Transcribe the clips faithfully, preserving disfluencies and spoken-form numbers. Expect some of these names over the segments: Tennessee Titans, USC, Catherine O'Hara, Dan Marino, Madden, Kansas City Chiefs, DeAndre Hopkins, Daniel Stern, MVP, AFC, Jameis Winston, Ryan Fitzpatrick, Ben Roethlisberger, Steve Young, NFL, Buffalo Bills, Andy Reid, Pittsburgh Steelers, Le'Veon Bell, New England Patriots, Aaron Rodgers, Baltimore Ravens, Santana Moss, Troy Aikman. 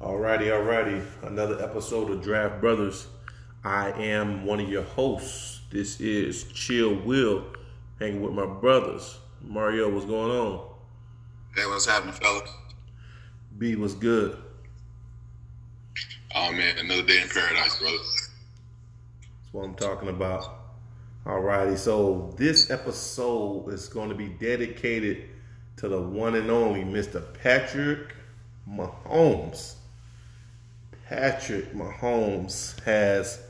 Alrighty, alrighty. Another episode of Draft Brothers. I am one of your hosts. This is Chill Will, hanging with my brothers. Mario, what's going on? Hey, what's happening, fellas? B, what's good? Oh, man, another day in paradise, brother. That's what I'm talking about. Alrighty, so this episode is going to be dedicated to the one and only Mister Patrick Mahomes. Patrick Mahomes has,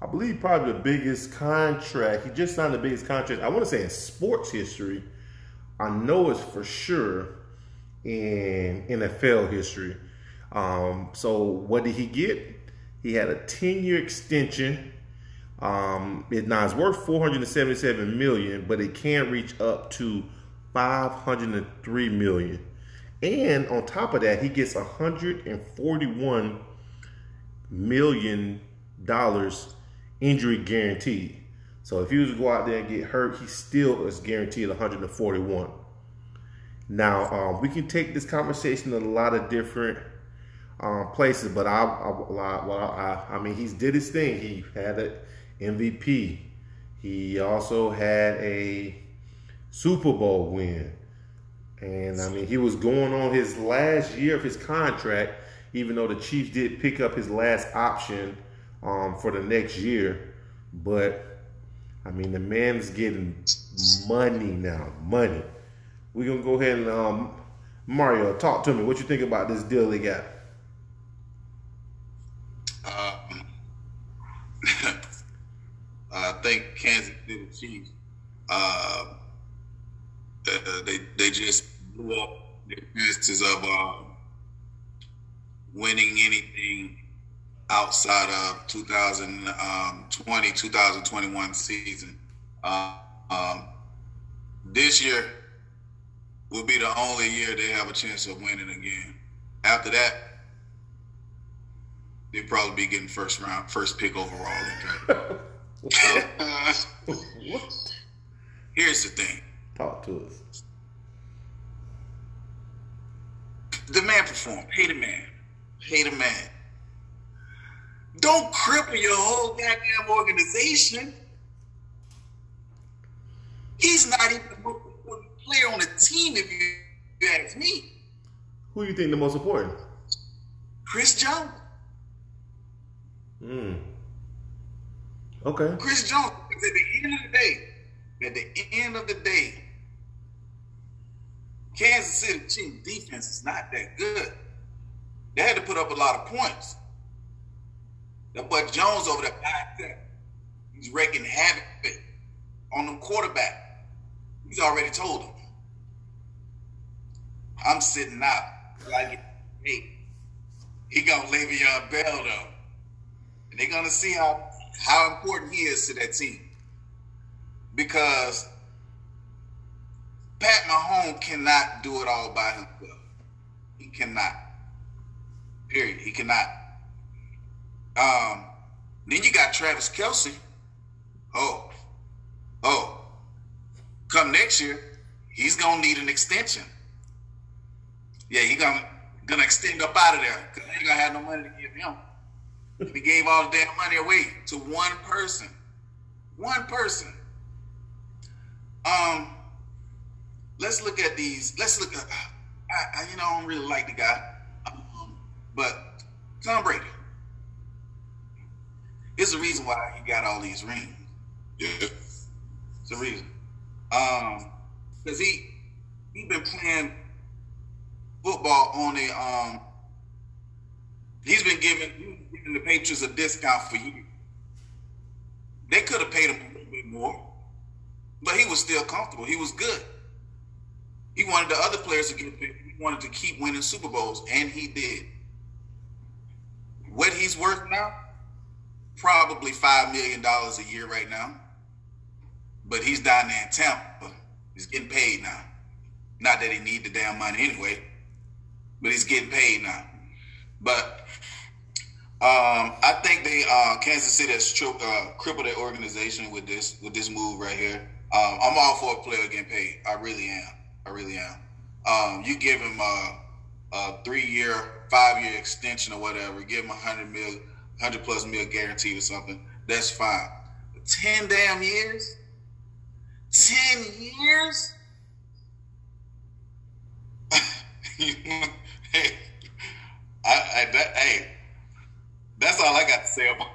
I believe, probably the biggest contract. He just signed the biggest contract, I want to say, in sports history. I know it's for sure in N F L history. Um, so what did he get? He had a ten-year extension. Um, it, now, it's worth four hundred seventy-seven million dollars, but it can reach up to five hundred three million dollars. And on top of that, he gets one hundred forty-one million dollars injury guaranteed. So if he was to go out there and get hurt, he still is guaranteed one hundred forty-one. Now, uh, we can take this conversation in a lot of different uh, places, but I, I, well, I, I mean, he's did his thing. He had an M V P. He also had a Super Bowl win. And, I mean, he was going on his last year of his contract, even though the Chiefs did pick up his last option um, for the next year. But, I mean, the man's getting money now, money. We're going to go ahead and, um, Mario, talk to me. What you think about this deal they got? Uh, I think Kansas City Chiefs, uh, they, they just blew up their chances of uh, winning anything outside of twenty twenty, twenty twenty-one season. Uh, um, this year will be the only year they have a chance of winning again. After that, they'll probably be getting first round, first pick overall. uh, what? Here's the thing. Talk to us. The man performed. Pay the man. Pay the man. Don't cripple your whole goddamn organization. He's not even the most important player on the team, if you ask me. Who do you think the most important? Chris Jones. Hmm. Okay. Chris Jones. At the end of the day, at the end of the day, Kansas City Chiefs defense is not that good. They had to put up a lot of points. That boy Jones over there, back he's wrecking havoc on the quarterback. He's already told him, "I'm sitting out till I get paid." He gonna Le'Veon Bell though, and they're gonna see how how important he is to that team. Because Pat Mahomes cannot do it all by himself. He cannot. Period. He cannot. Um, then you got Travis Kelce. Oh. Oh. Come next year, he's going to need an extension. Yeah, he's going to extend up out of there because they ain't going to have no money to give him. He gave all the damn money away to one person. One person. Um, let's look at these. Let's look at, I, I, you know, I don't really like the guy, um, but Tom Brady. It's the reason why he got all these rings. Yeah. It's the reason. Um, cause he, he been playing football on a, um, he's been giving, he's been giving the Patriots a discount for years. They could have paid him a little bit more. But he was still comfortable. He was good. He wanted the other players to get picked. He wanted to keep winning Super Bowls, and he did. What he's worth now? Probably five million dollars a year right now. But he's down there in Tampa. He's getting paid now. Not that he need the damn money anyway, but he's getting paid now. But Um, I think they uh, Kansas City has tri- uh, crippled their organization with this with this move right here. Um, I'm all for a player getting paid. I really am. I really am. Um, you give him uh, uh, three-year, five-year extension or whatever, give him a hundred mil, hundred plus mil guaranteed or something, that's fine. But ten damn years, ten years. hey, I, I that, hey, that's all I got to say about.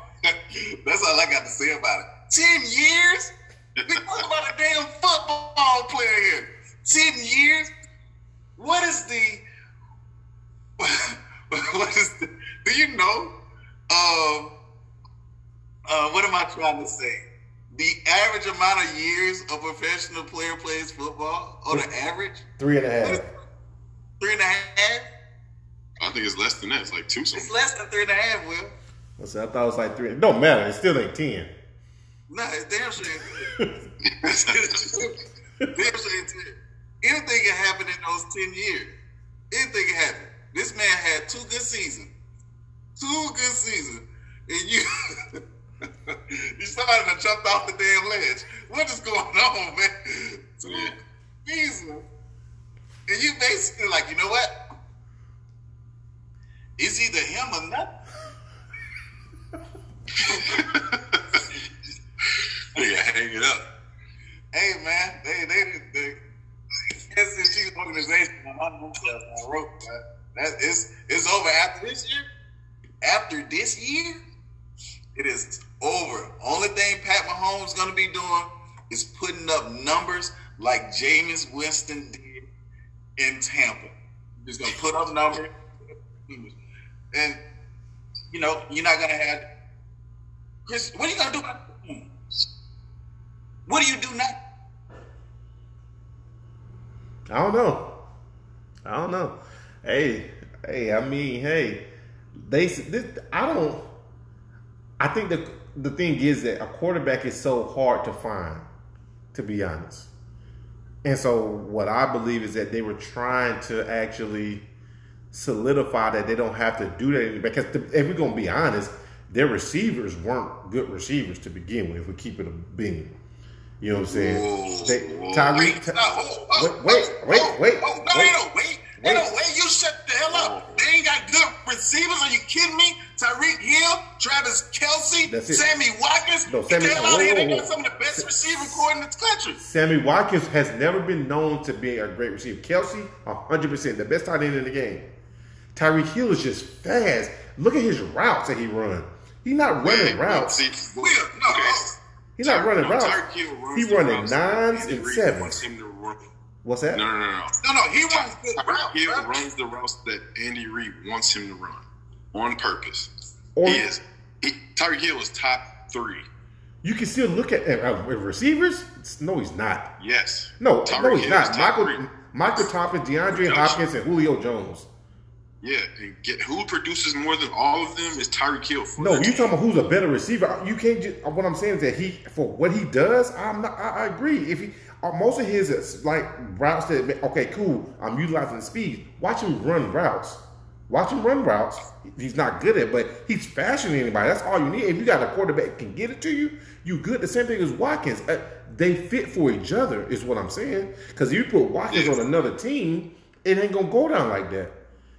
That's all I got to say about it. Ten years? We talking about a damn football player here. Ten years? What is the? What is the? Do you know? Um. Uh, what am I trying to say? The average amount of years a professional player plays football, or the average? Three and a half. Three and a half? I think it's less than that. It's like two something. It's less than three and a half, Will. Listen, I thought it was like three. It don't matter. It still ain't ten. No, it's damn sure ain't ten. Damn sure ain't ten. Anything can happen in those ten years. Anything can happen. This man had two good seasons. Two good seasons. And you, you somebody that jumped off the damn ledge. What is going on, man? Two yeah. seasons. And you basically like, you know what? It's either him or nothing. They hang it up. Hey man, they they they. Kansas City Chiefs organization. I wrote that it's it's over after this year. After this year, it is over. Only thing Pat Mahomes is gonna be doing is putting up numbers like Jameis Winston did in Tampa. He's gonna put up numbers, and you know you're not gonna have. Chris, what are you going to do about Mahomes? What do you do now? I don't know. I don't know. Hey, hey, I mean, hey, they. This, I don't. I think the the thing is that a quarterback is so hard to find, to be honest. And so what I believe is that they were trying to actually solidify that they don't have to do that because the, if we're going to be honest. Their receivers weren't good receivers to begin with, if we keep it a beam. You know what I'm saying? They, Tyreek. Ty- oh, oh, wait, wait, wait, oh, wait. Oh, no, wait, they don't wait. They don't wait. You shut the hell up. Oh. They ain't got good receivers. Are you kidding me? Tyreek Hill, Travis Kelce, Sammy Watkins. No, Sammy, whoa, whoa, whoa. They got some of the best receivers in the country. Sammy Watkins has never been known to be a great receiver. Kelce, one hundred percent, the best tight end in the game. Tyreek Hill is just fast. Look at his routes that he runs. He's not running yeah, routes. Well, no, he's not running no, routes. He's running nines and, and sevens. What's that? No, no, no, no. No, no, he runs the routes. He runs the routes that Andy Reid wants him to run on purpose. Or, he is. He, Tyreek Hill is top three. You can still look at uh, receivers. No, he's not. Yes. No, Tyreek no, he's Hill not. Michael, Michael Thomas, DeAndre Hopkins, and Julio Jones. Yeah, and get, who produces more than all of them is Tyreek Hill. No, you talking about who's a better receiver? You can't. Just, what I'm saying is that he, for what he does, I'm not, I, I agree. If he, most of his like routes that okay, cool, I'm utilizing the speed. Watch him run routes. Watch him run routes. He's not good at, but he's faster than anybody. That's all you need. If you got a quarterback that can get it to you, you good. The same thing as Watkins. Uh, they fit for each other, is what I'm saying. Because if you put Watkins yes. on another team, it ain't gonna go down like that.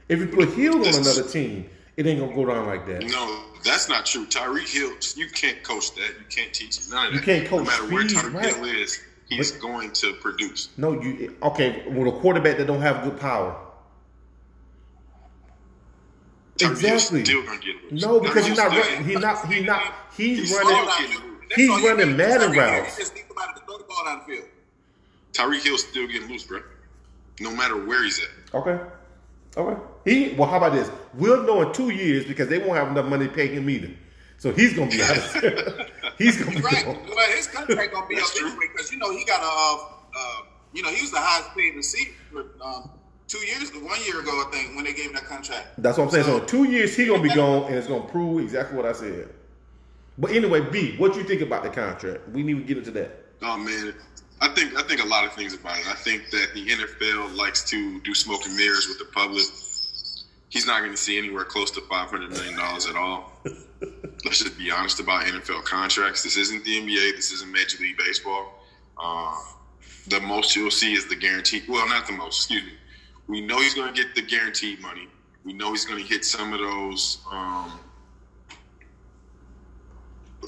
If you put Hill on another team, it ain't going to go down like that. No, that's not true. Tyreek Hill, you can't coach that. You can't teach him. None of that. You can't coach no matter speed, where Tyreek right? Hill is, he's but, going to produce. No, you okay, with a quarterback that don't have good power. Tyreek exactly. Still gonna get no, because he's not running. He's not, he not, he's, he's running, he's running Madden routes. He just think about it to throw the ball down the field. Tyreek Hill's still getting loose, bro. No matter where he's at. Okay. Okay. He well, how about this? We'll know in two years because they won't have enough money to pay him either. So he's gonna be out of there. He's gonna be right. Gone. Well, his contract gonna be up this way because you know he got a, uh, you know he was the highest paid receiver um, two years, one year ago I think when they gave him that contract. That's what I'm saying. So, so in two years he's gonna be gone, and it's gonna prove exactly what I said. But anyway, B, what you think about the contract? We need to get into that. Oh man. I think I think a lot of things about it. I think that the N F L likes to do smoke and mirrors with the public. He's not going to see anywhere close to five hundred million dollars at all. Let's just be honest about N F L contracts. This isn't the N B A. This isn't Major League Baseball. Uh, the most you'll see is the guaranteed. Well, not the most. Excuse me. we know he's going to get the guaranteed money. We know he's going to hit some of those. Um,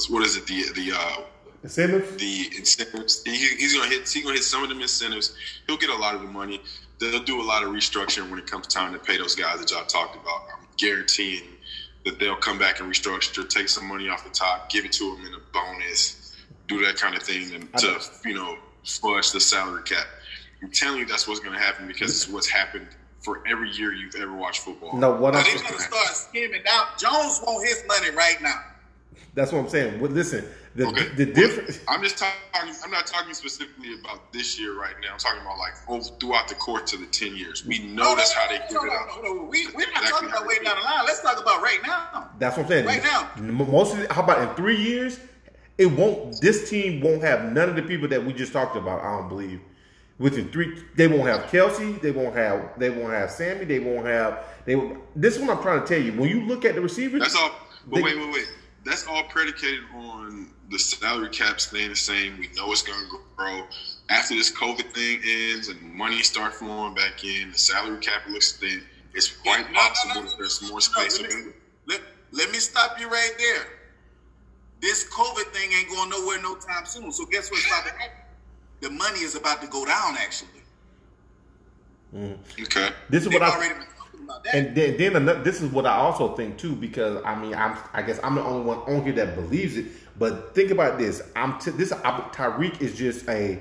what is it? The the uh, incentives. The incentives. He, he's going to hit. He's going to hit some of them incentives. He'll get a lot of the money. They'll do a lot of restructuring when it comes time to pay those guys that y'all talked about. I'm guaranteeing that they'll come back and restructure, take some money off the top, give it to them in a bonus, do that kind of thing, and to you know fudge the salary cap. I'm telling you, that's what's going to happen because it's what's happened for every year you've ever watched football. No, what I'm saying. They're going to start skimming out. Jones wants his money right now. That's what I'm saying. Well, listen, the okay. the difference. I'm just talking. I'm not talking specifically about this year right now. I'm talking about like oh, throughout the course of the ten years. We know no, that's no, how they give no, it out. No, no, we, we're not exactly talking about way down the line. Let's talk about right now. That's what I'm saying. Right now. Most of the, how about in three years? It won't. This team won't have none of the people that we just talked about. I don't believe. Within three, they won't have Kelce. They won't have. They won't have Sammy. They won't have. They. This is what I'm trying to tell you. When you look at the receivers, that's all. But they, wait, wait, wait. That's all predicated on the salary cap staying the same. We know it's going to grow after this COVID thing ends and money starts flowing back in. The salary cap looks thin. It's quite yeah, no, possible no, no, that there's more space. No, let, me, let, let me stop you right there. This COVID thing ain't going nowhere no time soon. So guess what's about to happen? The money is about to go down, actually. Mm. Okay. This is They've what I already been talking about that. And then, then another, this is what I also think too, because I mean, I'm I guess I'm the only one on here that believes it. But think about this: I'm t- this I, Tyreek is just a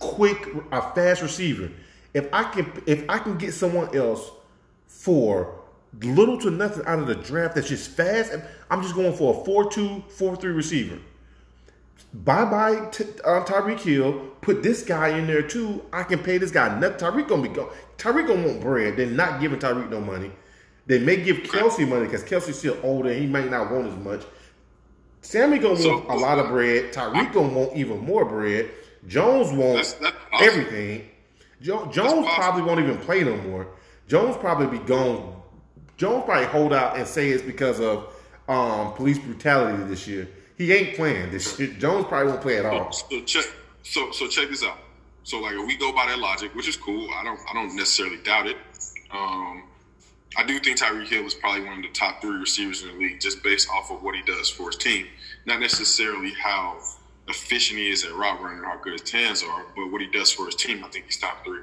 quick, a fast receiver. If I can, if I can get someone else for little to nothing out of the draft that's just fast, I'm just going for a four two, four three receiver. Bye-bye t- uh, Tyreek Hill. Put this guy in there, too. I can pay this guy. Nothing. Tyreek going to be gone. Tyreek going to want bread. They're not giving Tyreek no money. They may give Kelce money because Kelce's still older and he might not want as much. Sammy going to so, want a lot of bread. Tyreek going to want even more bread. Jones wants that's, that's awesome. everything. Jo- Jones awesome. probably won't even play no more. Jones probably be gone. Jones probably hold out and say it's because of um, police brutality this year. He ain't playing this shit. Jones probably won't play at all. So check, so, so check this out. So like if we go by that logic, which is cool. I don't I don't necessarily doubt it. Um, I do think Tyreek Hill is probably one of the top three receivers in the league just based off of what he does for his team. Not necessarily how efficient he is at route running or how good his hands are, but what he does for his team, I think he's top three.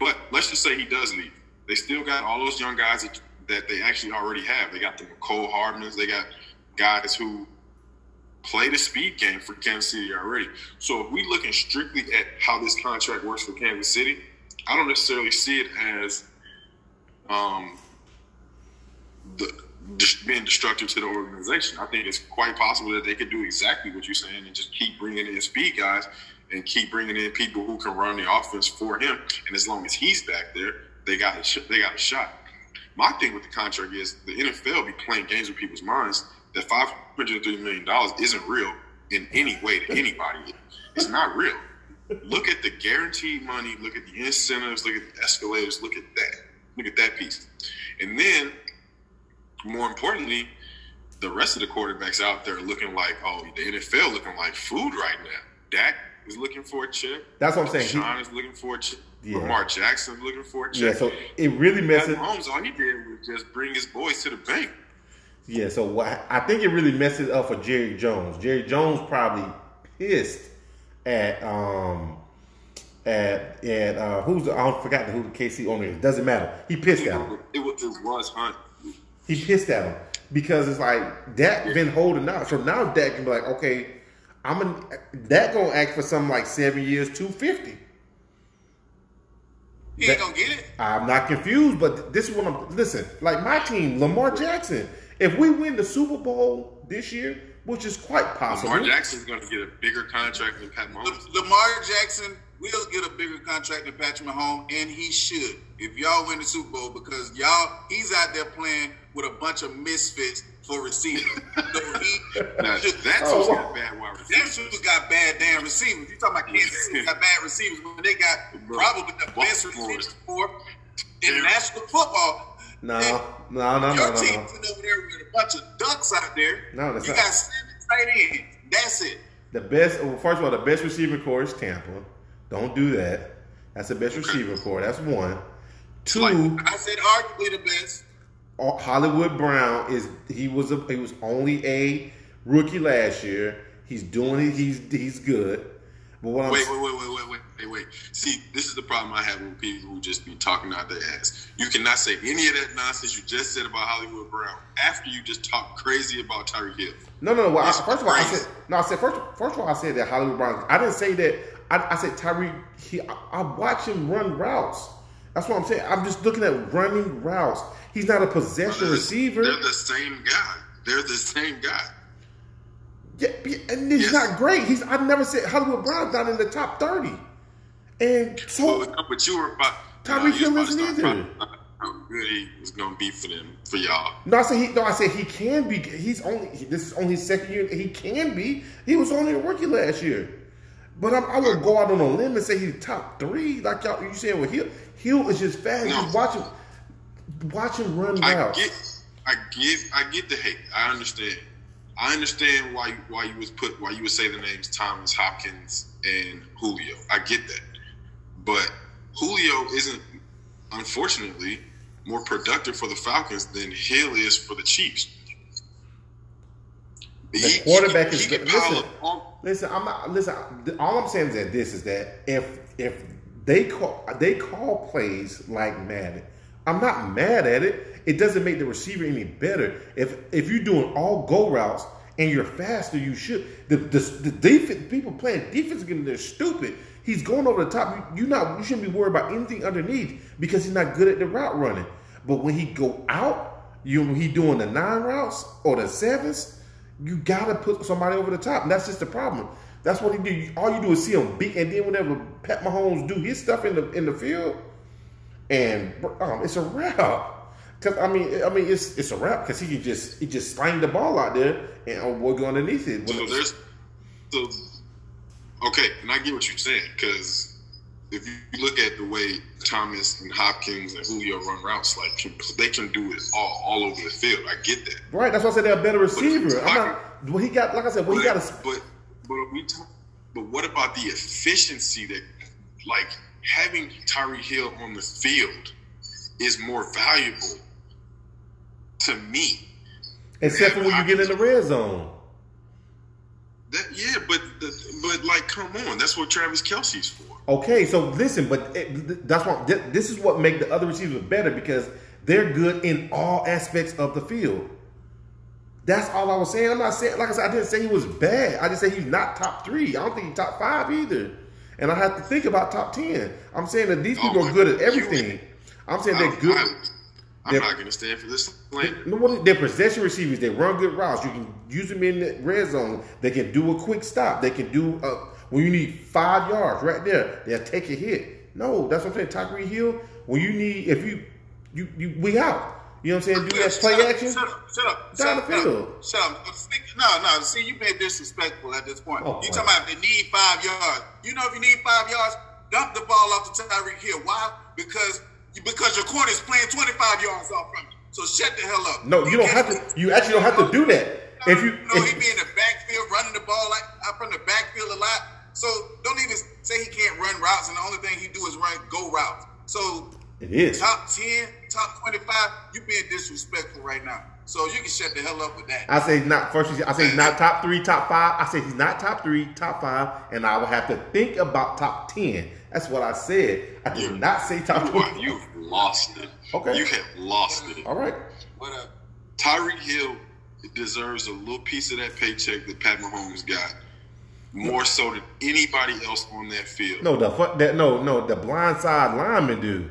But let's just say he does leave. They still got all those young guys that, that they actually already have. They got the Mecole Hardmans. They got guys who play the speed game for Kansas City already. So if we're looking strictly at how this contract works for Kansas City, I don't necessarily see it as um, the, being destructive to the organization. I think it's quite possible that they could do exactly what you're saying and just keep bringing in speed guys and keep bringing in people who can run the offense for him. And as long as he's back there, they got a, they got a shot. My thing with the contract is the N F L be playing games with people's minds. That five hundred thirty million dollars isn't real in any way to anybody. It's not real. Look at the guaranteed money. Look at the incentives. Look at the escalators. Look at that. Look at that piece. And then, more importantly, the rest of the quarterbacks out there looking like, oh, the N F L looking like food right now. Dak is looking for a chip. That's what I'm saying. Deshaun is looking for a chip. Yeah. Lamar Jackson is looking for a chip. Yeah, so it really messes. Mahomes, all he did was just bring his boys to the bank. Yeah, so I think it really messes up for Jerry Jones. Jerry Jones probably pissed at um at at uh, who's the, I forgot who the K C owner is. Doesn't matter. He pissed it, at him. It was, it was Hunt. He pissed at him because it's like Dak been holding out. So now Dak can be like, okay, I'm a, Dak gonna act for something like seven years, two fifty. He ain't gonna get it. I'm not confused, but this is what I'm listen. Like my team, Lamar Jackson. If we win the Super Bowl this year, which is quite possible, Lamar Jackson's going to get a bigger contract than Pat Mahomes. Lamar Jackson will get a bigger contract than Patrick Mahomes, and he should if y'all win the Super Bowl because y'all he's out there playing with a bunch of misfits for receivers. So he now, should, that's oh, who's got bad wide receivers. That's who's got bad damn receivers. You talking about Kansas City got bad receivers when they got probably the best receivers for in national football. No, no, no, no, no. Your team no, no. Put over there with a bunch of ducks out there. No, that's you not. You got seven tight ends. That's it. The best. Well, first of all, the best receiver core is Tampa. Don't do that. That's the best receiver core. That's one. Two, like I said, arguably the best. Hollywood Brown is he was a, he was only a rookie last year. He's doing it. He's he's good. But what wait, I'm, wait, wait, wait, wait, wait, wait, wait. See, this is the problem I have with people who just be talking out their ass. You cannot say any of that nonsense you just said about Hollywood Brown after you just talk crazy about Tyreek Hill. No, no, no. Well, I, first of all, I said no. I said first, first of all, I said that Hollywood Brown. I didn't say that. I, I said Tyreek. He, I, I watch him run routes. That's what I'm saying. I'm just looking at running routes. He's not a possession receiver. They're the same guy. They're the same guy. Yeah, and he's yes. not great. He's I've never said Hollywood Brown's not in the top thirty. And so, well, but you were about Tyreek Hill isn't either. How good he was going to be for them for y'all? No, I said he. No, I said he can be. He's only this is only his second year. He can be. He was only a rookie last year. But I'm, I would go out on a limb and say he's top three. Like y'all, you saying, well, Hill Hill is just fast. No. Just watch him, watch him run routes. I get, I get, I get the hate. I understand. I understand why why you was put why you would say the names Thomas, Hopkins, and Julio. I get that, but Julio isn't, unfortunately, more productive for the Falcons than Hill is for the Chiefs. The he, quarterback he, is he good. Listen, up. listen, I'm not, listen. All I'm saying is that this is that if if they call they call plays like Madden, I'm not mad at it. It doesn't make the receiver any better. If if you're doing all go routes and you're faster, you should. The the, the defense people playing defense again, they're stupid. He's going over the top. You not you shouldn't be worried about anything underneath because he's not good at the route running. But when he go out, you when he doing the nine routes or the sevens, you gotta put somebody over the top. And that's just the problem. That's what he do. All you do is see him beat, and then whenever Pat Mahomes do his stuff in the in the field, and um, it's a wrap. Cause I mean, I mean, it's it's a wrap because he can just he just slang the ball out there and oh, we'll go underneath it. So there's, so okay, and I get what you're saying because if you look at the way Thomas and Hopkins and Julio run routes, like they can do it all all over the field. I get that. Right, that's why I said they're a better receiver. I'm not. Well, he got like I said. Well, but, he got a. But but we talk, But what about the efficiency that like having Tyreek Hill on the field is more valuable to me, except for when you get in the red zone. That, yeah, but but like, come on, that's what Travis Kelce's for. Okay, so listen, but it, that's what this is what make the other receivers better because they're good in all aspects of the field. That's all I was saying. I'm not saying like I said, I didn't say he was bad. I just said he's not top three. I don't think he's top five either. And I have to think about top ten. I'm saying that these oh people are good God. at everything. You, I'm saying they're good. I'm, I'm they're, not going to stand for this slander. They're possession receivers. They run good routes. You can use them in the red zone. They can do a quick stop. They can do a, when you need five yards right there. They'll take a hit. No, that's what I'm saying. Tyreek Hill. When you need, if you, you, you we out. You know what I'm saying? Do that play shut action. Up, shut up. Shut up. Down shut the field. Up, shut up. No, no. See, you being disrespectful at this point. Oh, you talking about if they need five yards? You know, if you need five yards, dump the ball off to Tyreek Hill. Why? Because. Because your corner is playing twenty-five yards off from you, so shut the hell up. No, you don't have to. You actually don't have to do that. No, if you, no, if, he be in the backfield running the ball like out from the backfield a lot. So don't even say he can't run routes, and the only thing he do is run go routes. So it is top ten, top twenty-five. You being disrespectful right now. So you can shut the hell up with that. I say not first. I say he's not top three, top five. I say he's not top three, top five, and I will have to think about top ten. That's what I said. I did you, not say top twenty. You've lost it. Okay, you have lost it. All right. What up? Tyreek Hill deserves a little piece of that paycheck that Pat Mahomes got, more so than anybody else on that field. No, the fuck that. No, no, the blindside lineman dude.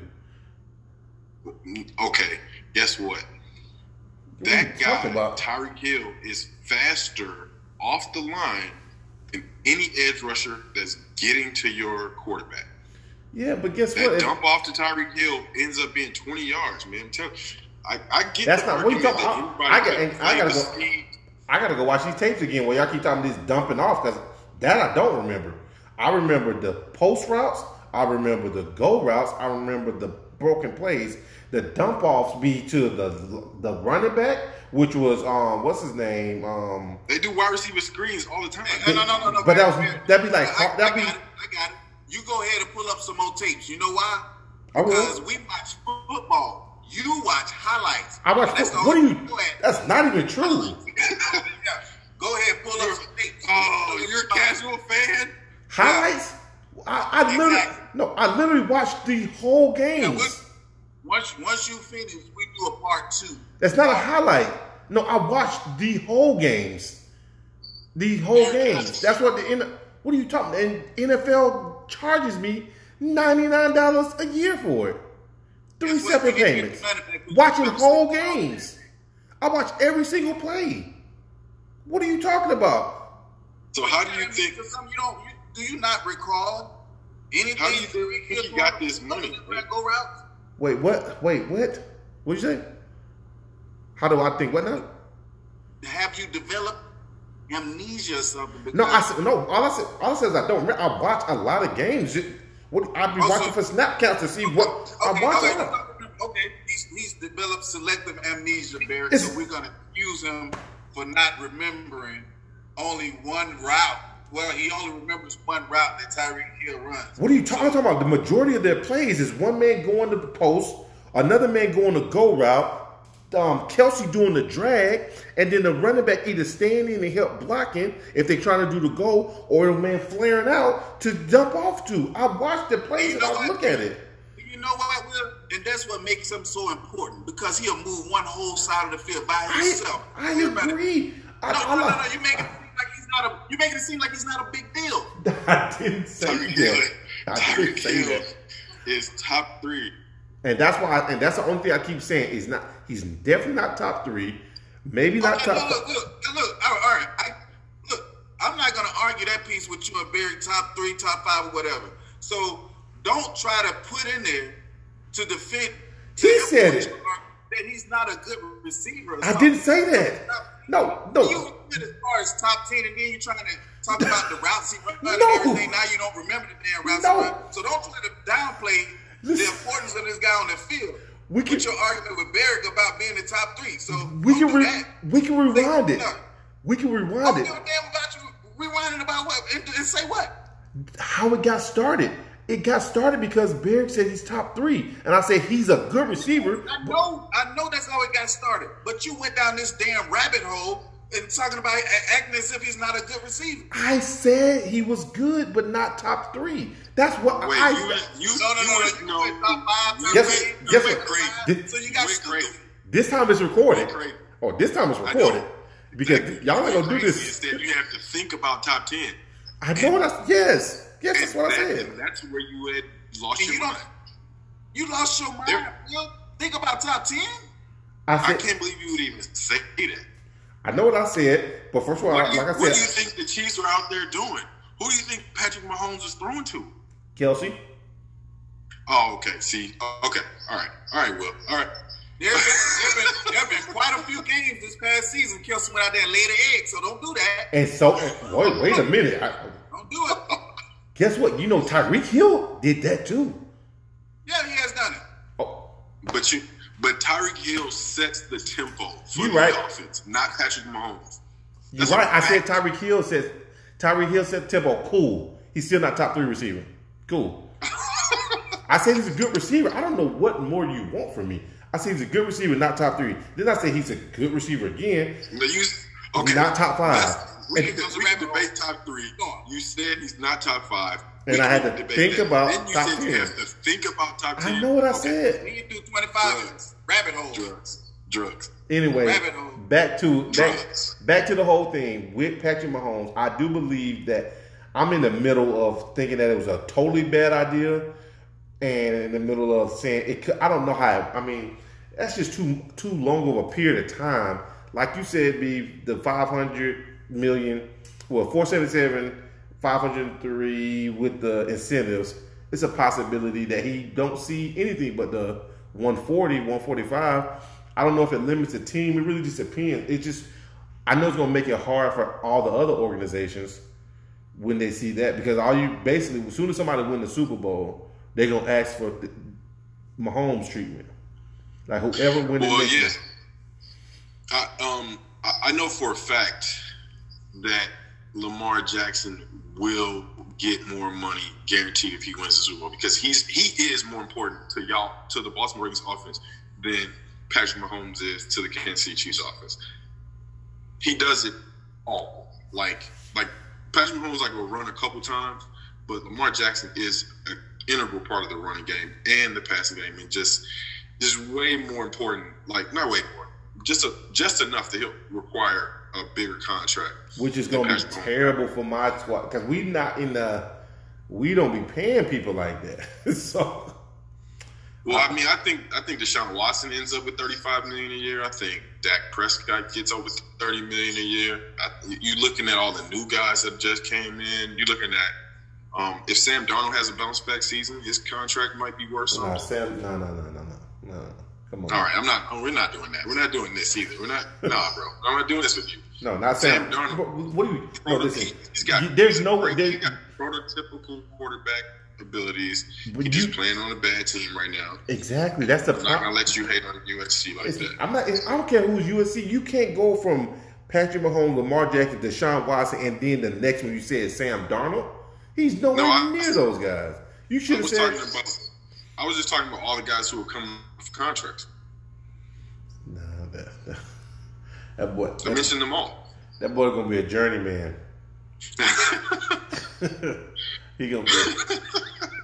Okay, guess what? That guy, Tyreek Hill, is faster off the line than any edge rusher that's getting to your quarterback. Yeah, but guess that what? That dump off to Tyreek Hill ends up being twenty yards, man. Tell, I, I get that's not what you talking about. I, I, I gotta go. Speed. I gotta go watch these tapes again. Where y'all keep talking about this dumping off because that I don't remember. I remember the post routes. I remember the go routes. I remember the broken plays. The dump offs be to the the running back, which was um what's his name um they do wide receiver screens all the time. They, no, no, no, no. But man, that was man. that'd be like I, that'd I, be. I got it. I got it. You go ahead and pull up some more tapes. You know why? Because we watch football. You watch highlights. I watch football. What are you? That's not even true. Yeah. Go ahead, pull up some tapes. Oh, you're a casual fan? Highlights? Yeah. I, I exactly. literally no. I literally watched the whole game. Yeah, once once you finish, we do a part two. That's not a highlight. No, I watched the whole games. The whole yeah, games. That's what the end. What are you talking? And N F L charges me ninety-nine dollars a year for it. Three separate payments. Watching whole games. I watch every single play. What are you talking about? So how do you think? Some, you don't, you, do you not recall anything? How do you think he got, got this money? Go routes? Wait, what? Wait, what? What did you say? How do I think? What now? Have you developed amnesia or something? No, I said no. All I said, all I said is I don't. I watch a lot of games. What I'd be oh, watching so, for snap counts to see what okay, I watch. Okay, no, okay. He's, he's developed selective amnesia, Barry. So we're gonna excuse him for not remembering only one route. Well, he only remembers one route that Tyreek Hill runs. What are you talking, talking about? The majority of their plays is one man going to the post, another man going to go route. Um, Kelce doing the drag, and then the running back either standing and help blocking if they're trying to do the goal, or the man flaring out to dump off to. I watch the plays you know and I look at it. You know what, Will? And that's what makes him so important, because he'll move one whole side of the field by himself. I, I agree. I, no, I, no, no, no, you make it seem like he's not a. You make it seem like he's not a big deal. I didn't say Tyreek that. Tyreek Hill, I didn't say Hill that. Is top three. And that's why, I, and that's the only thing I keep saying is not. He's definitely not top three, maybe not okay, top. Look, look, look, look, all right. I, look, I'm not going to argue that piece with you and Barry, top three, top five, or whatever. So don't try to put in there to defend. To he said it. That he's not a good receiver. I didn't say that. No, no. You went as far as top ten, and then you're trying to talk about the routes he runs no. and everything. Now you don't remember the damn routes no. he runs. So don't try to downplay. Listen, the importance of this guy on the field. We can, with your argument with Barrick about being the top three. So we can re, we can rewind Think, it. No. We can rewind I'm it. Damn about you rewinding about what and, and say what? How it got started? It got started because Barrick said he's top three, and I said he's a good receiver. I know, I know that's how it got started. But you went down this damn rabbit hole and talking about acting as if he's not a good receiver. I said he was good, but not top three. That's what Wait, I. You, you, no, no, you, no, you, no. Top five, top yes, eight, yes, great. Five, so you got great. This time it's recorded. Oh, this time it's recorded because y'all ain't gonna do this. Is that you have to think about top ten. I know what I. Yes, yes, that's what that, I said. That's where you had lost and your you mind. You lost your mind. There, you think about top ten. I, said, I can't believe you would even say that. I know what I said, but first of all, like you, I said, what do you think the Chiefs are out there doing? Who do you think Patrick Mahomes is throwing to? Kelce. Oh, okay. See, okay. All right. All right, Will. All right. There have been, there been, there been quite a few games this past season. Kelce went out there and laid an egg, so don't do that. And so, wait, wait a minute. I, don't do it. Guess what? You know, Tyreek Hill did that too. Yeah, he has done it. Oh, but you. But Tyreek Hill sets the tempo for you the right. offense, not Patrick Mahomes. That's You're right. I said Tyreek Hill says Tyreek Hill set the tempo. Cool. He's still not top three receiver. Cool. I said he's a good receiver. I don't know what more you want from me. I said he's a good receiver, not top three. Then I said he's a good receiver again. No, you, okay. Not top five. We can debate top three. You said he's not top five. And we I had to think that. about then you top said ten. You have to think about top ten. I know what I okay. said. We can do twenty-five drugs. Rabbit holes. Drugs. Drugs. Anyway, rabbit hole. back to drugs. Back, back to the whole thing with Patrick Mahomes. I do believe that I'm in the middle of thinking that it was a totally bad idea, and in the middle of saying it. Could, I don't know how. It, I mean, that's just too too long of a period of time. Like you said, be the five hundred million, well, four seventy-seven. five hundred three with the incentives, it's a possibility that he don't see anything but the one forty, one forty-five. I don't know if it limits the team. It really just depends. It just, I know it's going to make it hard for all the other organizations when they see that, because all you basically, as soon as somebody wins the Super Bowl, they're going to ask for the Mahomes treatment. Like whoever wins well, it. Yeah. I, um, I know for a fact that Lamar Jackson will get more money guaranteed if he wins the Super Bowl, because he's he is more important to y'all, to the Baltimore Ravens offense, than Patrick Mahomes is to the Kansas City Chiefs offense. He does it all. Like like Patrick Mahomes like will run a couple times, but Lamar Jackson is an integral part of the running game and the passing game, and just just way more important. Like not way more, just a, just enough that he'll require a bigger contract, which is going to be terrible for my squad, because we not in the we don't be paying people like that. So, well, I mean, I think I think Deshaun Watson ends up with thirty-five million dollars a year. I think Dak Prescott gets over thirty million dollars a year. I, you're looking at all the new guys that just came in. You're looking at um, if Sam Darnold has a bounce back season, his contract might be worth something. Nah, Sam, no, no, no, no, no, no. Come on. All right, I'm not. Oh, we're not doing that. We're not doing this either. We're not. Nah, bro, I'm not doing this with you. No, not Sam. Sam Darnold. What do you? No, listen. He's got. You, there's he's no way. He's got prototypical quarterback abilities. He's just playing on a bad team right now. Exactly. That's the. I'm problem. not gonna let you hate on U S C like that. I'm not. I don't care who's U S C. You can't go from Patrick Mahomes, Lamar Jackson, Deshaun Watson, and then the next one you said Sam Darnold. He's nowhere no, I, near those guys. You should have said. About, I was just talking about all the guys who are coming off contracts. Nah, that. that. That boy, I mentioned them all. That boy's gonna be a journeyman. he gonna be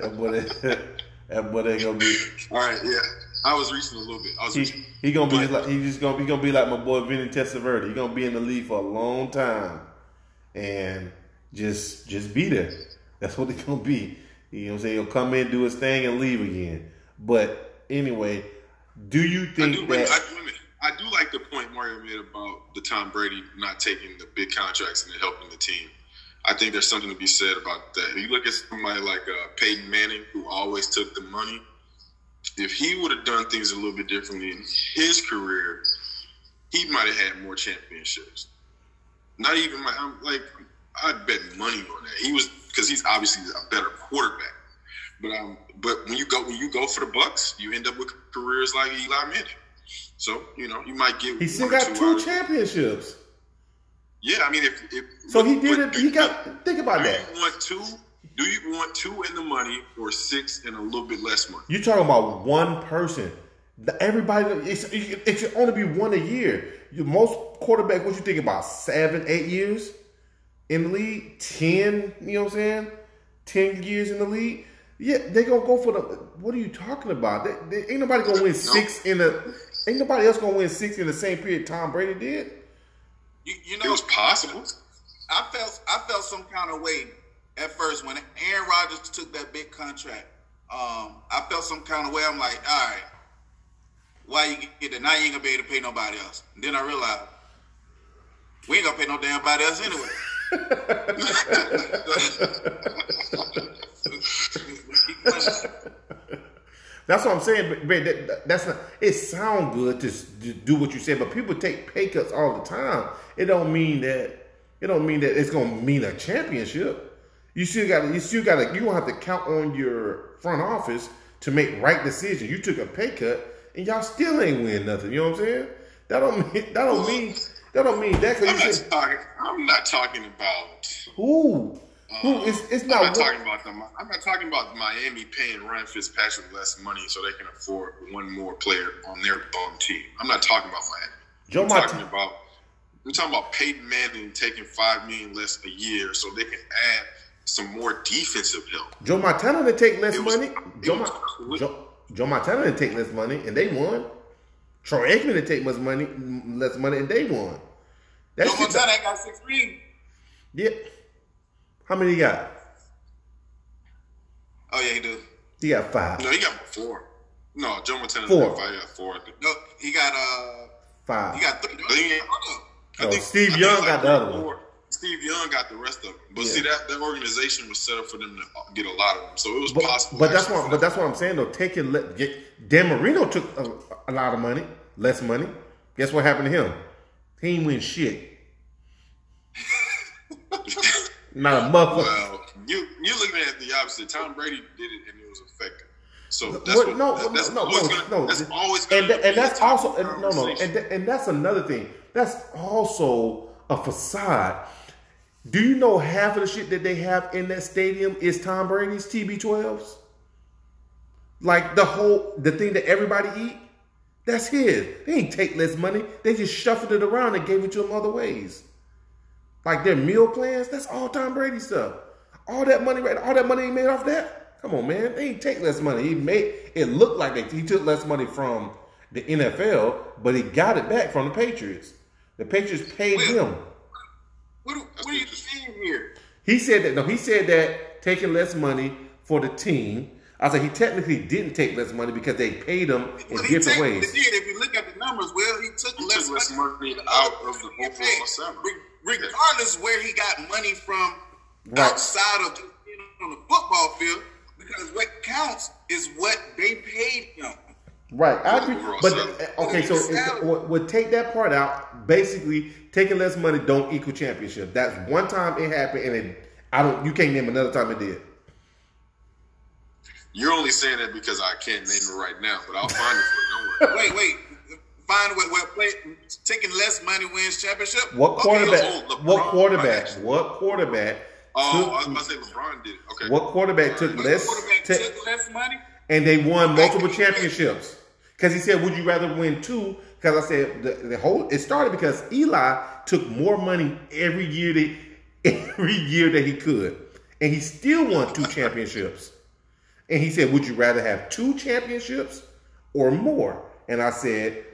that boy. That boy ain't gonna be. All right, yeah. I was reaching a little bit. I was he, reaching. He gonna be but, like he just gonna he gonna be like my boy Vinny Testaverde. He gonna be in the league for a long time, and just just be there. That's what it's gonna be. You know what I'm saying? He'll come in, do his thing, and leave again. But anyway, do you think I do, that? I do, I do like the point Mario made about the Tom Brady not taking the big contracts and helping the team. I think there's something to be said about that. If you look at somebody like uh, Peyton Manning, who always took the money, if he would have done things a little bit differently in his career, he might have had more championships. Not even my, I'm like, I'd bet money on that. He was, because he's obviously a better quarterback. But um, but when you go when you go for the Bucks, you end up with careers like Eli Manning. So, you know, you might get. He still got two hours. championships. Yeah, I mean, if, if so, he did it. He got. Think about do that. You want two? Do you want two in the money or six and a little bit less money? You're talking about one person. Everybody, it's, it should only be one a year. Most quarterbacks, what you think about seven, eight years in the league, ten. You know what I'm saying? Ten years in the league. Yeah, they gonna go for the. What are you talking about? They, they, ain't nobody gonna win six in a. Ain't nobody else gonna win six in the same period Tom Brady did. You, you know, it was possible. I felt I felt some kind of way at first when Aaron Rodgers took that big contract. Um, I felt some kind of way. I'm like, all right, why you get that? Now you ain't gonna be able to pay nobody else. And then I realized we ain't gonna pay no damn body else anyway. That's what I'm saying, but, but that, that's not. It sounds good to, to do what you said, but people take pay cuts all the time. It don't mean that. It don't mean that it's gonna mean a championship. You still got. You still got. You don't have to count on your front office to make right decisions. You took a pay cut, and y'all still ain't win nothing. You know what I'm saying? That don't mean. That don't mean. That don't mean that. I'm not, said, talking, I'm not talking about. Ooh. Who, it's, it's not I'm not talking about them. I'm not talking about Miami paying Ryan Fitzpatrick less money so they can afford one more player on their bum team. I'm not talking about Miami. Joe I'm Mart- talking about I'm talking about Peyton Manning taking five million less a year so they can add some more defensive help. Joe Montana didn't take less was, money. Joe, Ma- Joe, Joe Montana didn't take less money and they won. Troy Aikman didn't take much money, less money and they won. That's Joe Montana ain't got six rings. Yep. Yeah. How many he got? Oh, yeah, he do. He got five. No, he got four. No, Joe Montana got five. He got four. No, he got uh, five. He got three. I no, think Steve I Young think got like the other four. one. Steve Young got the rest of them. But yeah. see, that, that organization was set up for them to get a lot of them. So it was but, possible. But that's, what, but that's what I'm saying, though. Taking let, get, Dan Marino took a, a lot of money, less money. Guess what happened to him? He ain't win shit. Not a muffler. Well, you you're looking at the opposite. Tom Brady did it, and it was effective. So that's what, what no, that, that's no, always no, gonna, no. That's always and that, and that's also and, no no and and that's another thing. That's also a facade. Do you know half of the shit that they have in that stadium is Tom Brady's T B twelves? Like the whole, the thing that everybody eat, that's his. They ain't take less money. They just shuffled it around and gave it to them other ways. Like their meal plans, that's all Tom Brady stuff. All that money, right? All that money he made off that? Come on, man. They ain't take less money. He made it look like they, he took less money from the N F L, but he got it back from the Patriots. The Patriots paid him. What, what are you saying here? He said that. No, he said that taking less money for the team. I was like, he technically didn't take less money because they paid him in well, different ways. He did. If you look at the numbers, well, he took he less, took less money, money out of the overall salary. Regardless where he got money from right. outside of you know, on the football field, because what counts is what they paid him. Right. I agree. But, okay, so we'll, we'll take that part out. Basically, taking less money don't equal championship. That's one time it happened, and it, I don't. You can't name another time it did. You're only saying that because I can't name it right now, but I'll find it for you. Don't worry. Wait, wait. Find what, what play. Taking less money wins championship? What quarterback? Okay, LeBron, what quarterback? Right? What quarterback? Oh, took, I was about to say LeBron did it. Okay. What quarterback took what less? Quarterback te- took less money? And they won multiple championships. Because he said, would you rather win two? Because I said, the, the whole it started because Eli took more money every year that, every year that he could. And he still won two championships. And he said, would you rather have two championships or more? And I said,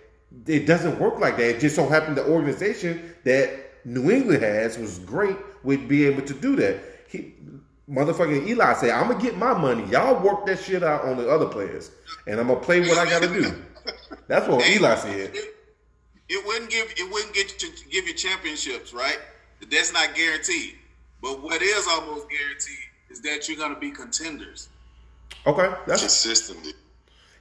it doesn't work like that. It just so happened the organization that New England has was great with being able to do that. He, motherfucking Eli said, I'm going to get my money. Y'all work that shit out on the other players. And I'm going to play what I got to do. That's what Eli said. It, it wouldn't give it wouldn't get you, give you championships, right? That's not guaranteed. But what is almost guaranteed is that you're going to be contenders. Okay, that's consistently.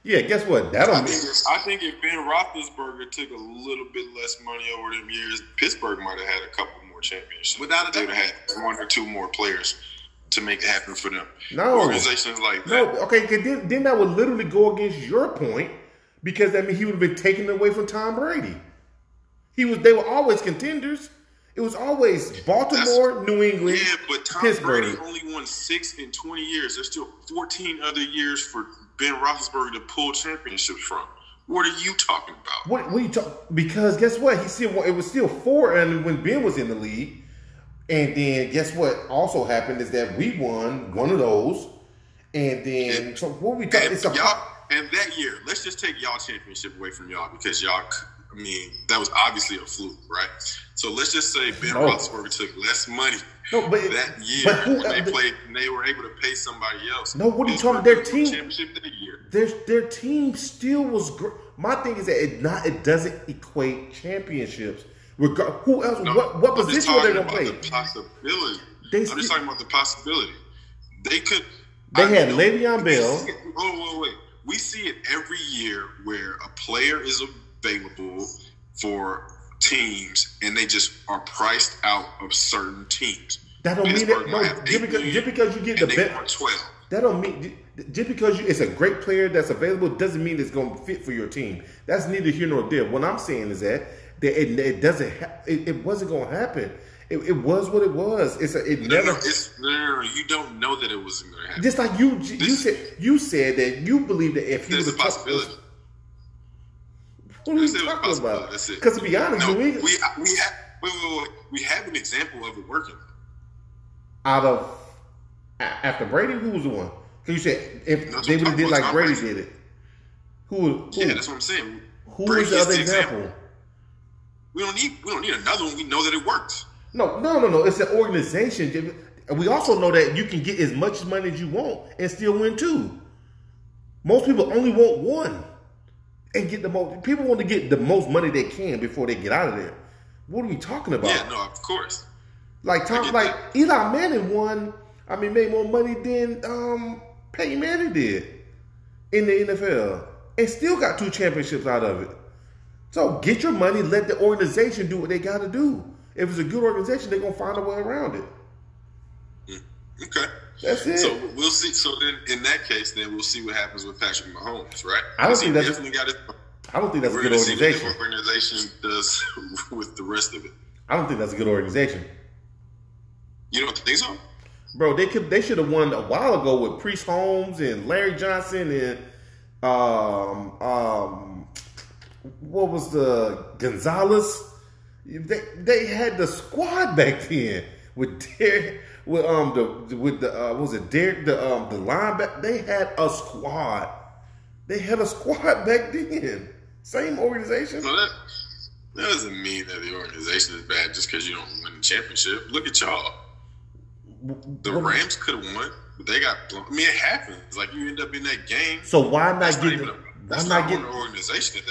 Yeah, guess what? That'll I, think if, I think if Ben Roethlisberger took a little bit less money over them years, Pittsburgh might have had a couple more championships. Without a doubt, they'd have had one or two more players to make it happen for them. No organizations like that. No, okay, because then, then that would literally go against your point because I mean he would have been taken away from Tom Brady. He was. They were always contenders. It was always Baltimore, That's, New England, yeah, but Tom Pittsburgh. Brady only won six in twenty years. There's still fourteen other years for Ben Roethlisberger to pull championships from. What are you talking about? What, what are you talking? Because guess what? He still it was still four, and when Ben was in the league, and then guess what? Also happened is that we won one of those, and then and, so what are we talking? It's a y'all, and that year, let's just take y'all championship away from y'all because y'all. I mean, that was obviously a fluke, right? So let's just say Ben no. Roethlisberger took less money no, but, that year. But who, uh, they played, and they were able to pay somebody else. No, what are you talking about? Their team, championship that year. Their their team still was great. My thing is that it not it doesn't equate championships. Regard who else? No, what what I'm position were they going to play? The possibility. They I'm still, just talking about the possibility. They could. They I, had you know, Le'Veon Bell. It, oh wait, wait. We see it every year where a player is a available for teams, and they just are priced out of certain teams. That don't Pittsburgh mean that. No, just, because, just because you get the best, that don't mean just because you, it's a great player that's available doesn't mean it's going to fit for your team. That's neither here nor there. What I'm saying is that that it, it doesn't. Ha- it, it wasn't going to happen. It, it was what it was. It's a, it no, never. No, it's, no, no, no, you don't know that it wasn't going to happen. Just like you, this, you said, you said that you believe that if he was a possibility. Tough, What are we talking about? Because to be honest, no, New England, we we have, wait, wait, wait. we have an example of it working. Out of after Brady, who was the one? Because you said if no, they would have did like Brady Brady did it, who? who yeah, that's what I'm saying. Who Brady was the other the example? example? We don't need we don't need another one. We know that it worked. No, no, no, no. It's an organization. We also know that you can get as much money as you want and still win two. Most people only want one. And get the most. People want to get the most money they can before they get out of there. What are we talking about? Yeah, no, of course. Like Tom, like that. Eli Manning won. I mean, made more money than um, Peyton Manning did in the N F L, and still got two championships out of it. So get your money. Let the organization do what they got to do. If it's a good organization, they're gonna find a way around it. Mm, okay. That's it. So we'll see. So then, in that case, then we'll see what happens with Patrick Mahomes, right? I don't think that's. Definitely got it. I don't think that's a good organization. What the organization does with the rest of it. I don't think that's a good organization. You don't think so? Bro, they could they should have won a while ago with Priest Holmes and Larry Johnson and um um what was the Gonzalez? They they had the squad back then with Derek with um the with the uh, what was it Derek the um the linebacker. They had a squad. They had a squad back then. Same organization. Well, that, that doesn't mean that the organization is bad just because you don't win the championship. Look at y'all. The Rams could have won, but they got blown. I mean, it happens. Like, you end up in that game. So why not that's get not the, a, that's why not get, organization.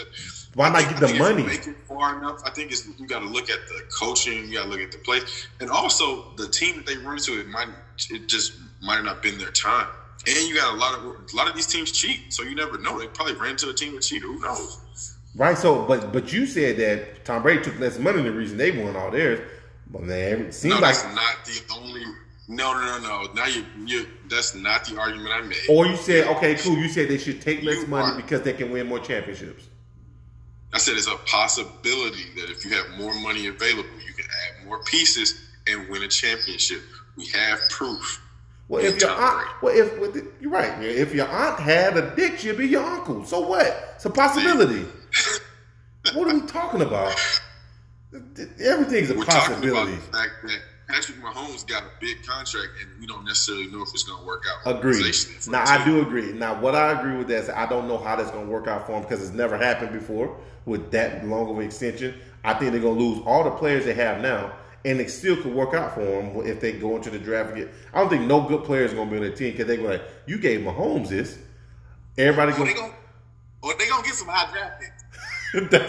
Why not get the money? Make it far enough. I think it's, you got to look at the coaching. You got to look at the play, and also the team that they run into. It might it just might not have been their time. And you got a lot of a lot of these teams cheat, so you never know. They probably ran to a team that cheated. Who knows? Right. So, but but you said that Tom Brady took less money. The reason they won all theirs, but man, it seems no, like that's not the only. No, no, no, no. Now you, you. That's not the argument I made. Or you said, okay, cool. You said they should take less you money are, because they can win more championships. I said it's a possibility that if you have more money available, you can add more pieces and win a championship. We have proof. Well, if your aunt, well, if with the, you're right, if your aunt had a dick, she'd be your uncle. So what? It's a possibility. What are we talking about? Everything's a We're possibility. We're talking about the fact that Patrick Mahomes got a big contract, and we don't necessarily know if it's going to work out. Agreed. Now, I do agree. Now, what I agree with that is I don't know how that's going to work out for him because it's never happened before with that long of an extension. I think they're going to lose all the players they have now, and it still could work out for them if they go into the draft again. I don't think no good player is going to be on their team because they're going to like, you gave Mahomes this. Everybody going to – Or they're going to get some high draft picks. They're going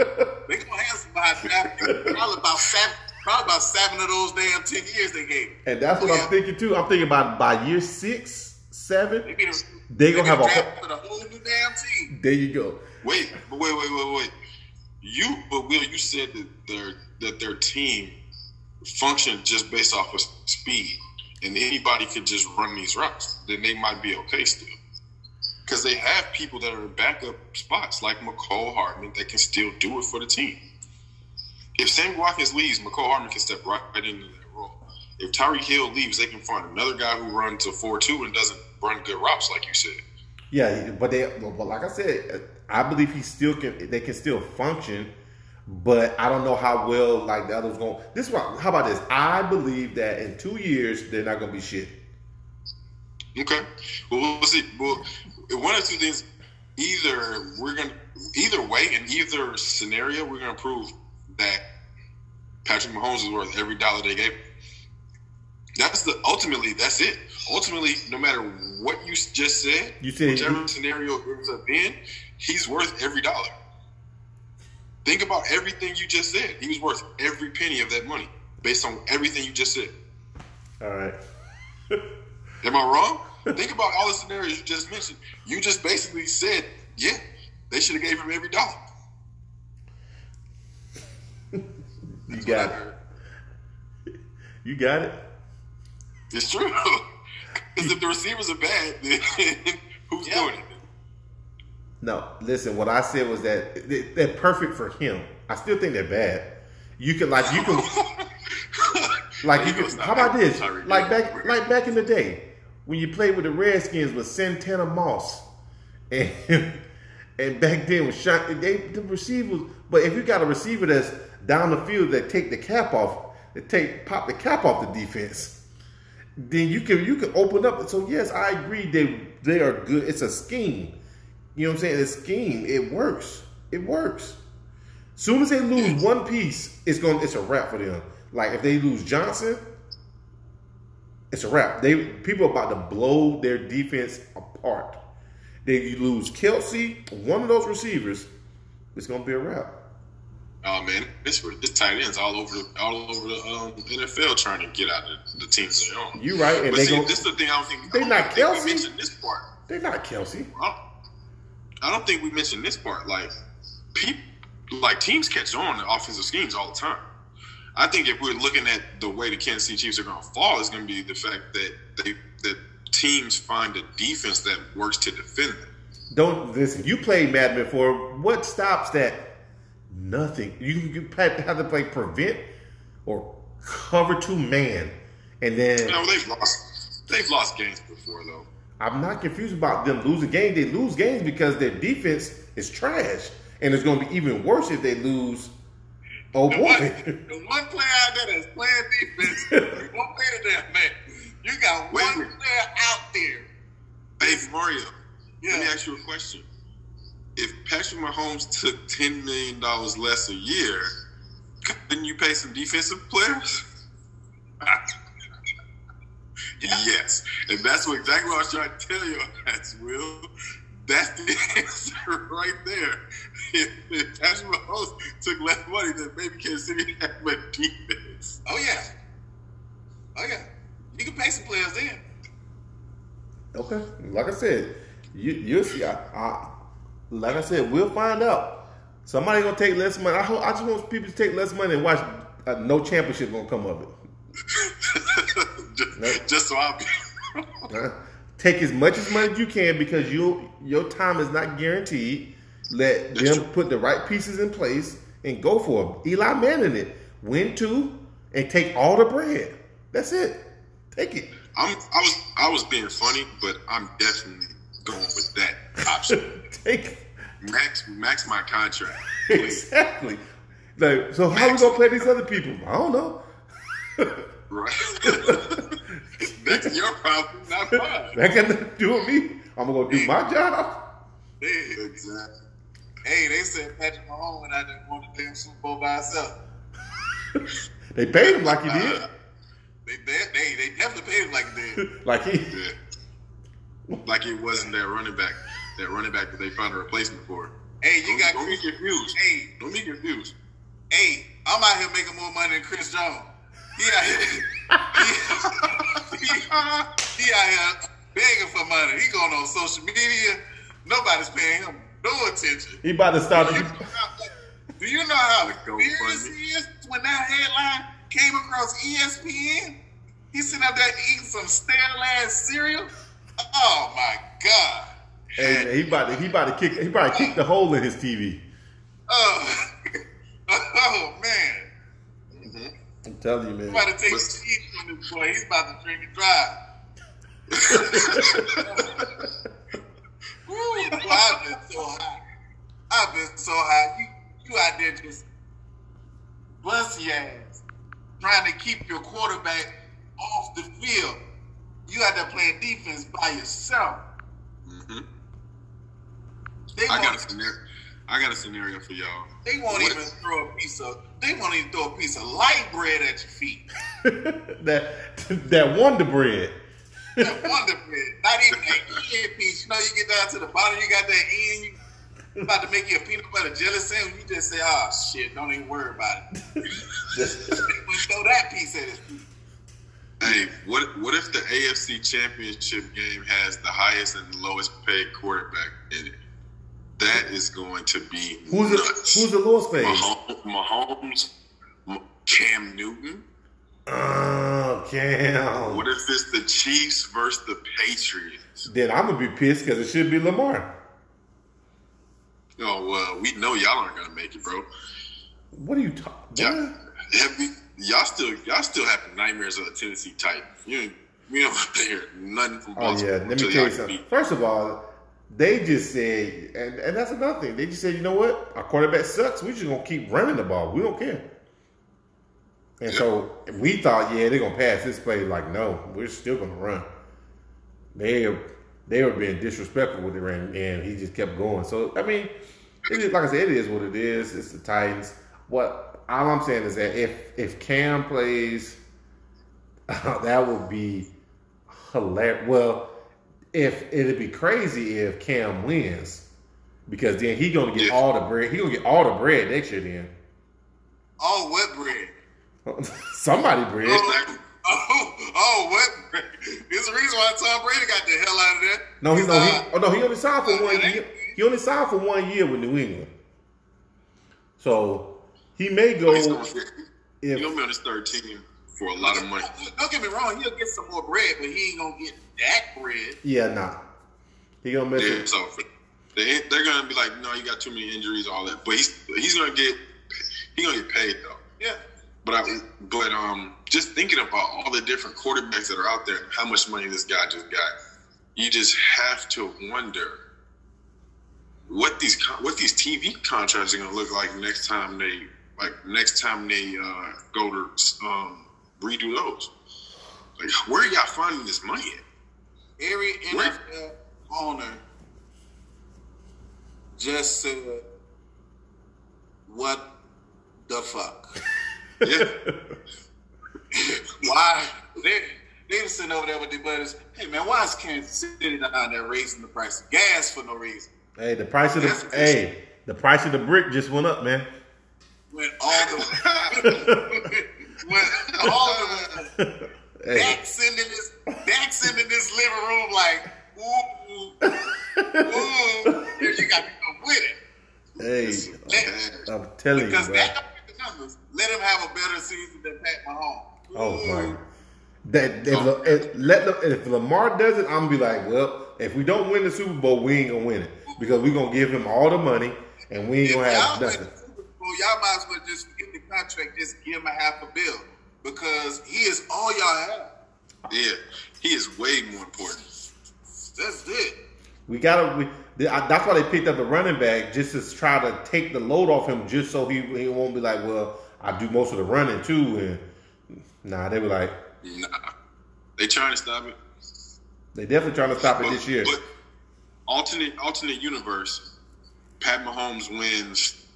to have some high draft picks. Probably about seven. Probably about seven of those damn ten years they gave. And that's what yeah. I'm thinking too. I'm thinking about by year six, seven, they're gonna, they gonna, they gonna have a whole, a whole new damn team. There you go. Wait, but wait, wait, wait, wait. You, but Will, you said that their that their team functioned just based off of speed, and anybody could just run these routes. Then they might be okay still, because they have people that are in backup spots like Mecole Hardman that can still do it for the team. If Sammy Watkins leaves, Mecole Hardman can step right into that role. If Tyreek Hill leaves, they can find another guy who runs a four two and doesn't run good routes, like you said. Yeah, but they, but like I said, I believe he still can. They can still function, but I don't know how well like the others going. This one, how about this? I believe that in two years they're not going to be shit. Okay, well we'll see. Well, one of two things: either we're going, either way, in either scenario, we're going to prove that Patrick Mahomes is worth every dollar they gave him. That's the ultimately. That's it. Ultimately, no matter what you just said, you said whichever he, scenario it ends up in, he's worth every dollar. Think about everything you just said. He was worth every penny of that money, based on everything you just said. All right. Am I wrong? Think about all the scenarios you just mentioned. You just basically said, yeah, they should have gave him every dollar. You got it. You got it. It's true. Because if the receivers are bad, then who's yeah. doing it? No, listen. What I said was that they, they're perfect for him. I still think they're bad. You can like you can like you can. How about this? Like back like back in the day when you played with the Redskins with Santana Moss and and back then with Sean, they the receivers. But if you got a receiver that's down the field that take the cap off, that take pop the cap off the defense, then you can you can open up. So yes, I agree they they are good. It's a scheme. You know what I'm saying? It's a scheme. It works. It works. Soon as they lose one piece, it's going it's a wrap for them. Like if they lose Johnson, it's a wrap. They people are about to blow their defense apart. They you lose Kelce, one of those receivers, it's gonna be a wrap. Oh man, this this tight ends all over all over the um, N F L trying to get out of the teams they're on. You're right, and but they see, go, this is the thing I don't think they not think Kelce. We mentioned this part. They're not Kelce. I don't, I don't think we mentioned this part. Like people, like teams catch on to offensive schemes all the time. I think if we're looking at the way the Kansas City Chiefs are going to fall, it's going to be the fact that they that teams find a defense that works to defend them. Don't listen. You played Madden before. What stops that? Nothing. You have to play prevent or cover two man. And then you know, they've lost they've lost games before though. I'm not confused about them losing games. They lose games because their defense is trash, and it's going to be even worse if they lose. Oh the boy! One, the one player out there that's playing defense, one player there, man. You got one player out there. Hey, Mario, yeah. Let me ask you a question. If Patrick Mahomes took ten million dollars less a year, couldn't you pay some defensive players? Yeah. Yes. And that's what exactly what I was trying to tell you, that's Will. That's the answer right there. If, if Patrick Mahomes took less money, then maybe Kansas City had better defense. Oh, yeah. Oh, yeah. You can pay some players then. Okay. Like I said, you, you'll see. I, I, like I said, we'll find out. Somebody's going to take less money. I, hope, I just want people to take less money and watch uh, no championship going to come of it. just, nope. just so I'll be. Take as much as money as you can because you your time is not guaranteed. Let That's them true. Put the right pieces in place and go for it. Eli Manning it. Win two and take all the bread. That's it. Take it. I'm, I was I was being funny, but I'm definitely going with that option. Take it. Max max my contract. Exactly. Like, so max. How are we gonna play these other people? I don't know. Right. That's your problem, not mine. That got nothing to do with me. I'm gonna do my job. Yeah, exactly. Hey, they said Patrick Mahomes and I didn't want to damn Super Bowl by himself. They paid him like he did. Uh, They, they they definitely paid him like he did. like he yeah. Like he wasn't their running back. That running back that they found a replacement for. Hey, you don't, got don't Chris, be confused. Hey, don't be confused. Hey, I'm out here making more money than Chris Jones. He out here, he, he, he out here begging for money. He going on social media. Nobody's paying him no attention. He about to start. Do you, do you know how serious he is when that headline came across E S P N? He sitting out there eating some stale ass cereal. Oh my god! Hey, man, he about to he about to kick he about to kick the hole in his T V. Oh, oh man! Mm-hmm. I'm telling you, man. He's about to take a cheat from this boy. He's about to drink and drive. Woo, boy, I've been so high. I've been so high. You you out there just bust your ass. Trying to keep your quarterback off the field. You had to play defense by yourself. Mm-hmm. They I, got a scenario, I got a scenario for y'all. They won't what? even throw a piece of. They won't even throw a piece of light bread at your feet. that that Wonder Bread. That Wonder Bread. Not even that end piece. You know, you get down to the bottom, you got that end. You about to make you a peanut butter jelly sandwich, you just say, oh, shit, don't even worry about it. Throw that piece at it. Hey, what what if the A F C Championship game has the highest and the lowest paid quarterback in it? That is going to be who's nuts. The, who's the lowest paid? Mahomes, Mahomes, Cam Newton. Oh, Cam. What if it's the Chiefs versus the Patriots? Then I'm going to be pissed because it should be Lamar. Oh, well, we know y'all aren't going to make it, bro. What are you talking about? Y'all, y'all still y'all still have nightmares of the Tennessee Titans. You, you don't hear nothing from Baltimore. Oh, yeah. Let me tell you something. Beat. First of all, they just said, and, and that's another thing. They just said, you know what? Our quarterback sucks. We're just going to keep running the ball. We don't care. And yeah. so we thought, yeah, they're going to pass this play. Like, no, we're still going to run. They are. They were being disrespectful with it, and, and he just kept going. So, I mean, it is, like I said, it is what it is. It's the Titans. What all I'm saying is that if if Cam plays, uh, that would be hilarious. Well, if it'd be crazy if Cam wins, because then he gonna get yeah. all the bread. He gonna get all the bread next year. Then all what bread? Somebody bread. Oh. Oh, oh, what? There's a reason why Tom Brady got the hell out of there. No, he, no, he, oh, no, he only signed for one year. He only signed for one year with New England. So, he may go. He's going to be on his third team for a lot of money. Don't get me wrong. He'll get some more bread, but he ain't going to get that bread. Yeah, nah. He going to miss it. So, they, they're going to be like, no, you got too many injuries, all that. But he's he's going to get he gonna get paid, though. Yeah. But, I, but um, just thinking about all the different quarterbacks that are out there and how much money this guy just got, you just have to wonder what these what these T V contracts are going to look like next time they like next time they uh, go to um, redo those. Like, where are y'all finding this money at? Every N F L where? owner just said, "What the fuck?" Yeah. Why they they just sitting over there with their buddies? Hey man, why is Kansas City down there raising the price of gas for no reason? Hey, the price of the That's hey, the price of the brick just went up, man. Went all the went all the hey. Dak's in this Dak's in this living room like ooh ooh ooh. You got to come with it. Hey, let, I'm telling because you, because Dak pick the numbers. Let him have a better season than Pat Mahomes. Oh my! That if, oh. if let if Lamar does it, I'm gonna be like, well, if we don't win the Super Bowl, we ain't gonna win it because we are gonna give him all the money and we ain't if gonna have nothing. The Super Bowl, y'all might as well just get the contract, just give him a half a bill because he is all y'all have. Yeah, he is way more important. That's it. We gotta. We, that's why they picked up a running back just to try to take the load off him, just so he he won't be like, well, I do most of the running too. And Nah, they were like... Nah. They trying to stop it. They definitely trying to stop but, it this year. But alternate, alternate universe, Pat Mahomes wins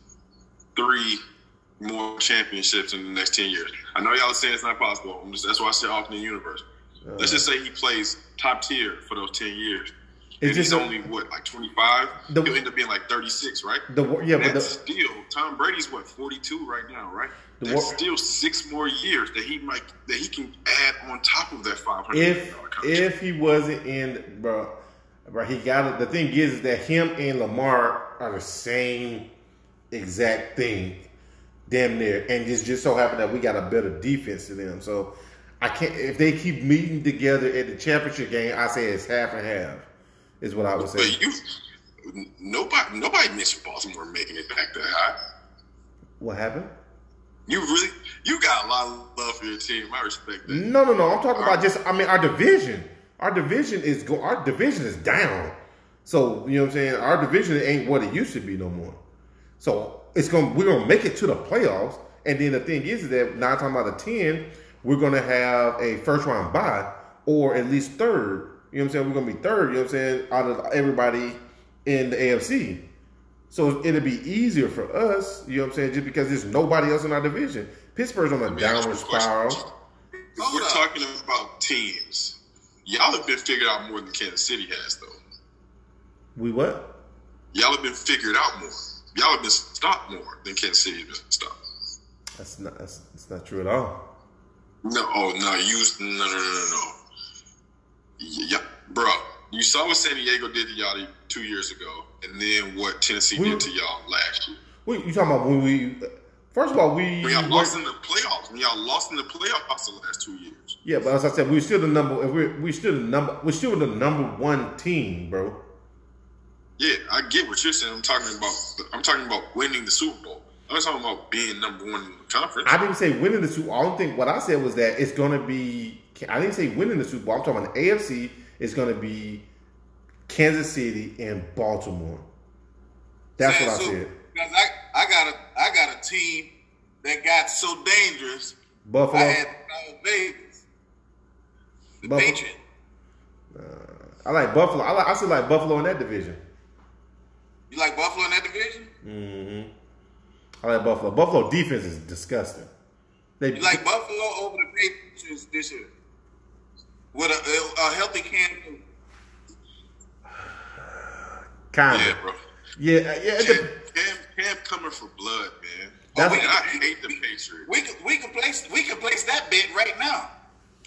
three more championships in the next ten years. I know y'all are saying it's not possible. I'm just, that's why I said alternate universe. Uh, Let's just say he plays top tier for those ten years. It's just he's only, what, like twenty-five? The, He'll end up being like thirty-six, right? The, yeah, That's but the, still, Tom Brady's, what, forty-two right now, right? The, That's still six more years that he might that he can add on top of that five hundred dollars if, contract. If he wasn't in, bro, bro he got it. The thing is, is that him and Lamar are the same exact thing, damn near. And it's just so happened that we got a better defense than them. So, I can't, if they keep meeting together at the championship game, I say it's half and half. Is what I would say. But you, nobody, nobody mentioned Baltimore making it back that high. What happened? You really, you got a lot of love for your team. I respect that. No, no, no. I'm talking our, about just. I mean, our division. Our division is go. Our division is down. So you know what I'm saying. Our division ain't what it used to be no more. So it's going. We're gonna make it to the playoffs. And then the thing is that nine times out of ten, we're gonna have a first round bye or at least third. You know what I'm saying? We're going to be third, you know what I'm saying, out of everybody in the A F C. So it'll be easier for us, you know what I'm saying, just because there's nobody else in our division. Pittsburgh's on a downward spiral. We're talking about teams. Y'all have been figured out more than Kansas City has, though. We what? Y'all have been figured out more. Y'all have been stopped more than Kansas City has been stopped. That's not, that's, that's not true at all. No, oh, no, you, no, no, no, no. Yeah, bro, you saw what San Diego did to y'all two years ago, and then what Tennessee we, did to y'all last year. What you talking about when we? First of all, we when y'all lost in the playoffs. When y'all lost in the playoffs the last two years. Yeah, but as I said, we're still the number. We're we still the number. We're still the number one team, bro. Yeah, I get what you're saying. I'm talking about. I'm talking about winning the Super Bowl. I'm not talking about being number one in the conference. I didn't say winning the Super Bowl. I don't think what I said was that it's going to be. I didn't say winning the Super Bowl. I'm talking about the A F C is going to be Kansas City and Baltimore. That's yeah, what I so, said. I, I got a I got a team that got so dangerous. Buffalo. I had uh, Vegas. The Buffalo. Patriots. Uh, I like Buffalo. I like, I still like Buffalo in that division. You like Buffalo in that division? Mm-hmm. I like Buffalo. Buffalo defense is disgusting. They, you like Buffalo over the Patriots this year? With a, a, a healthy Cam Newton. Kind of. Yeah, bro. Yeah, yeah. Cam, Cam, Cam coming for blood, man. That's oh, we, I hate the Patriots. We can we can place we can place that bet right now.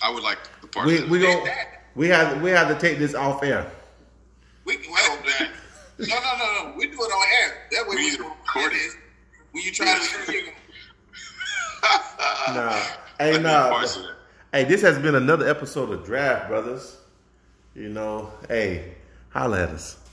I would like the part. We we don't. We have we have to take this off air. We well that. No no no no. We do it on air. That way we, we record it. When you try to. nah. Hey nah. Hey, this has been another episode of Draft Brothers. You know, hey, holla at us.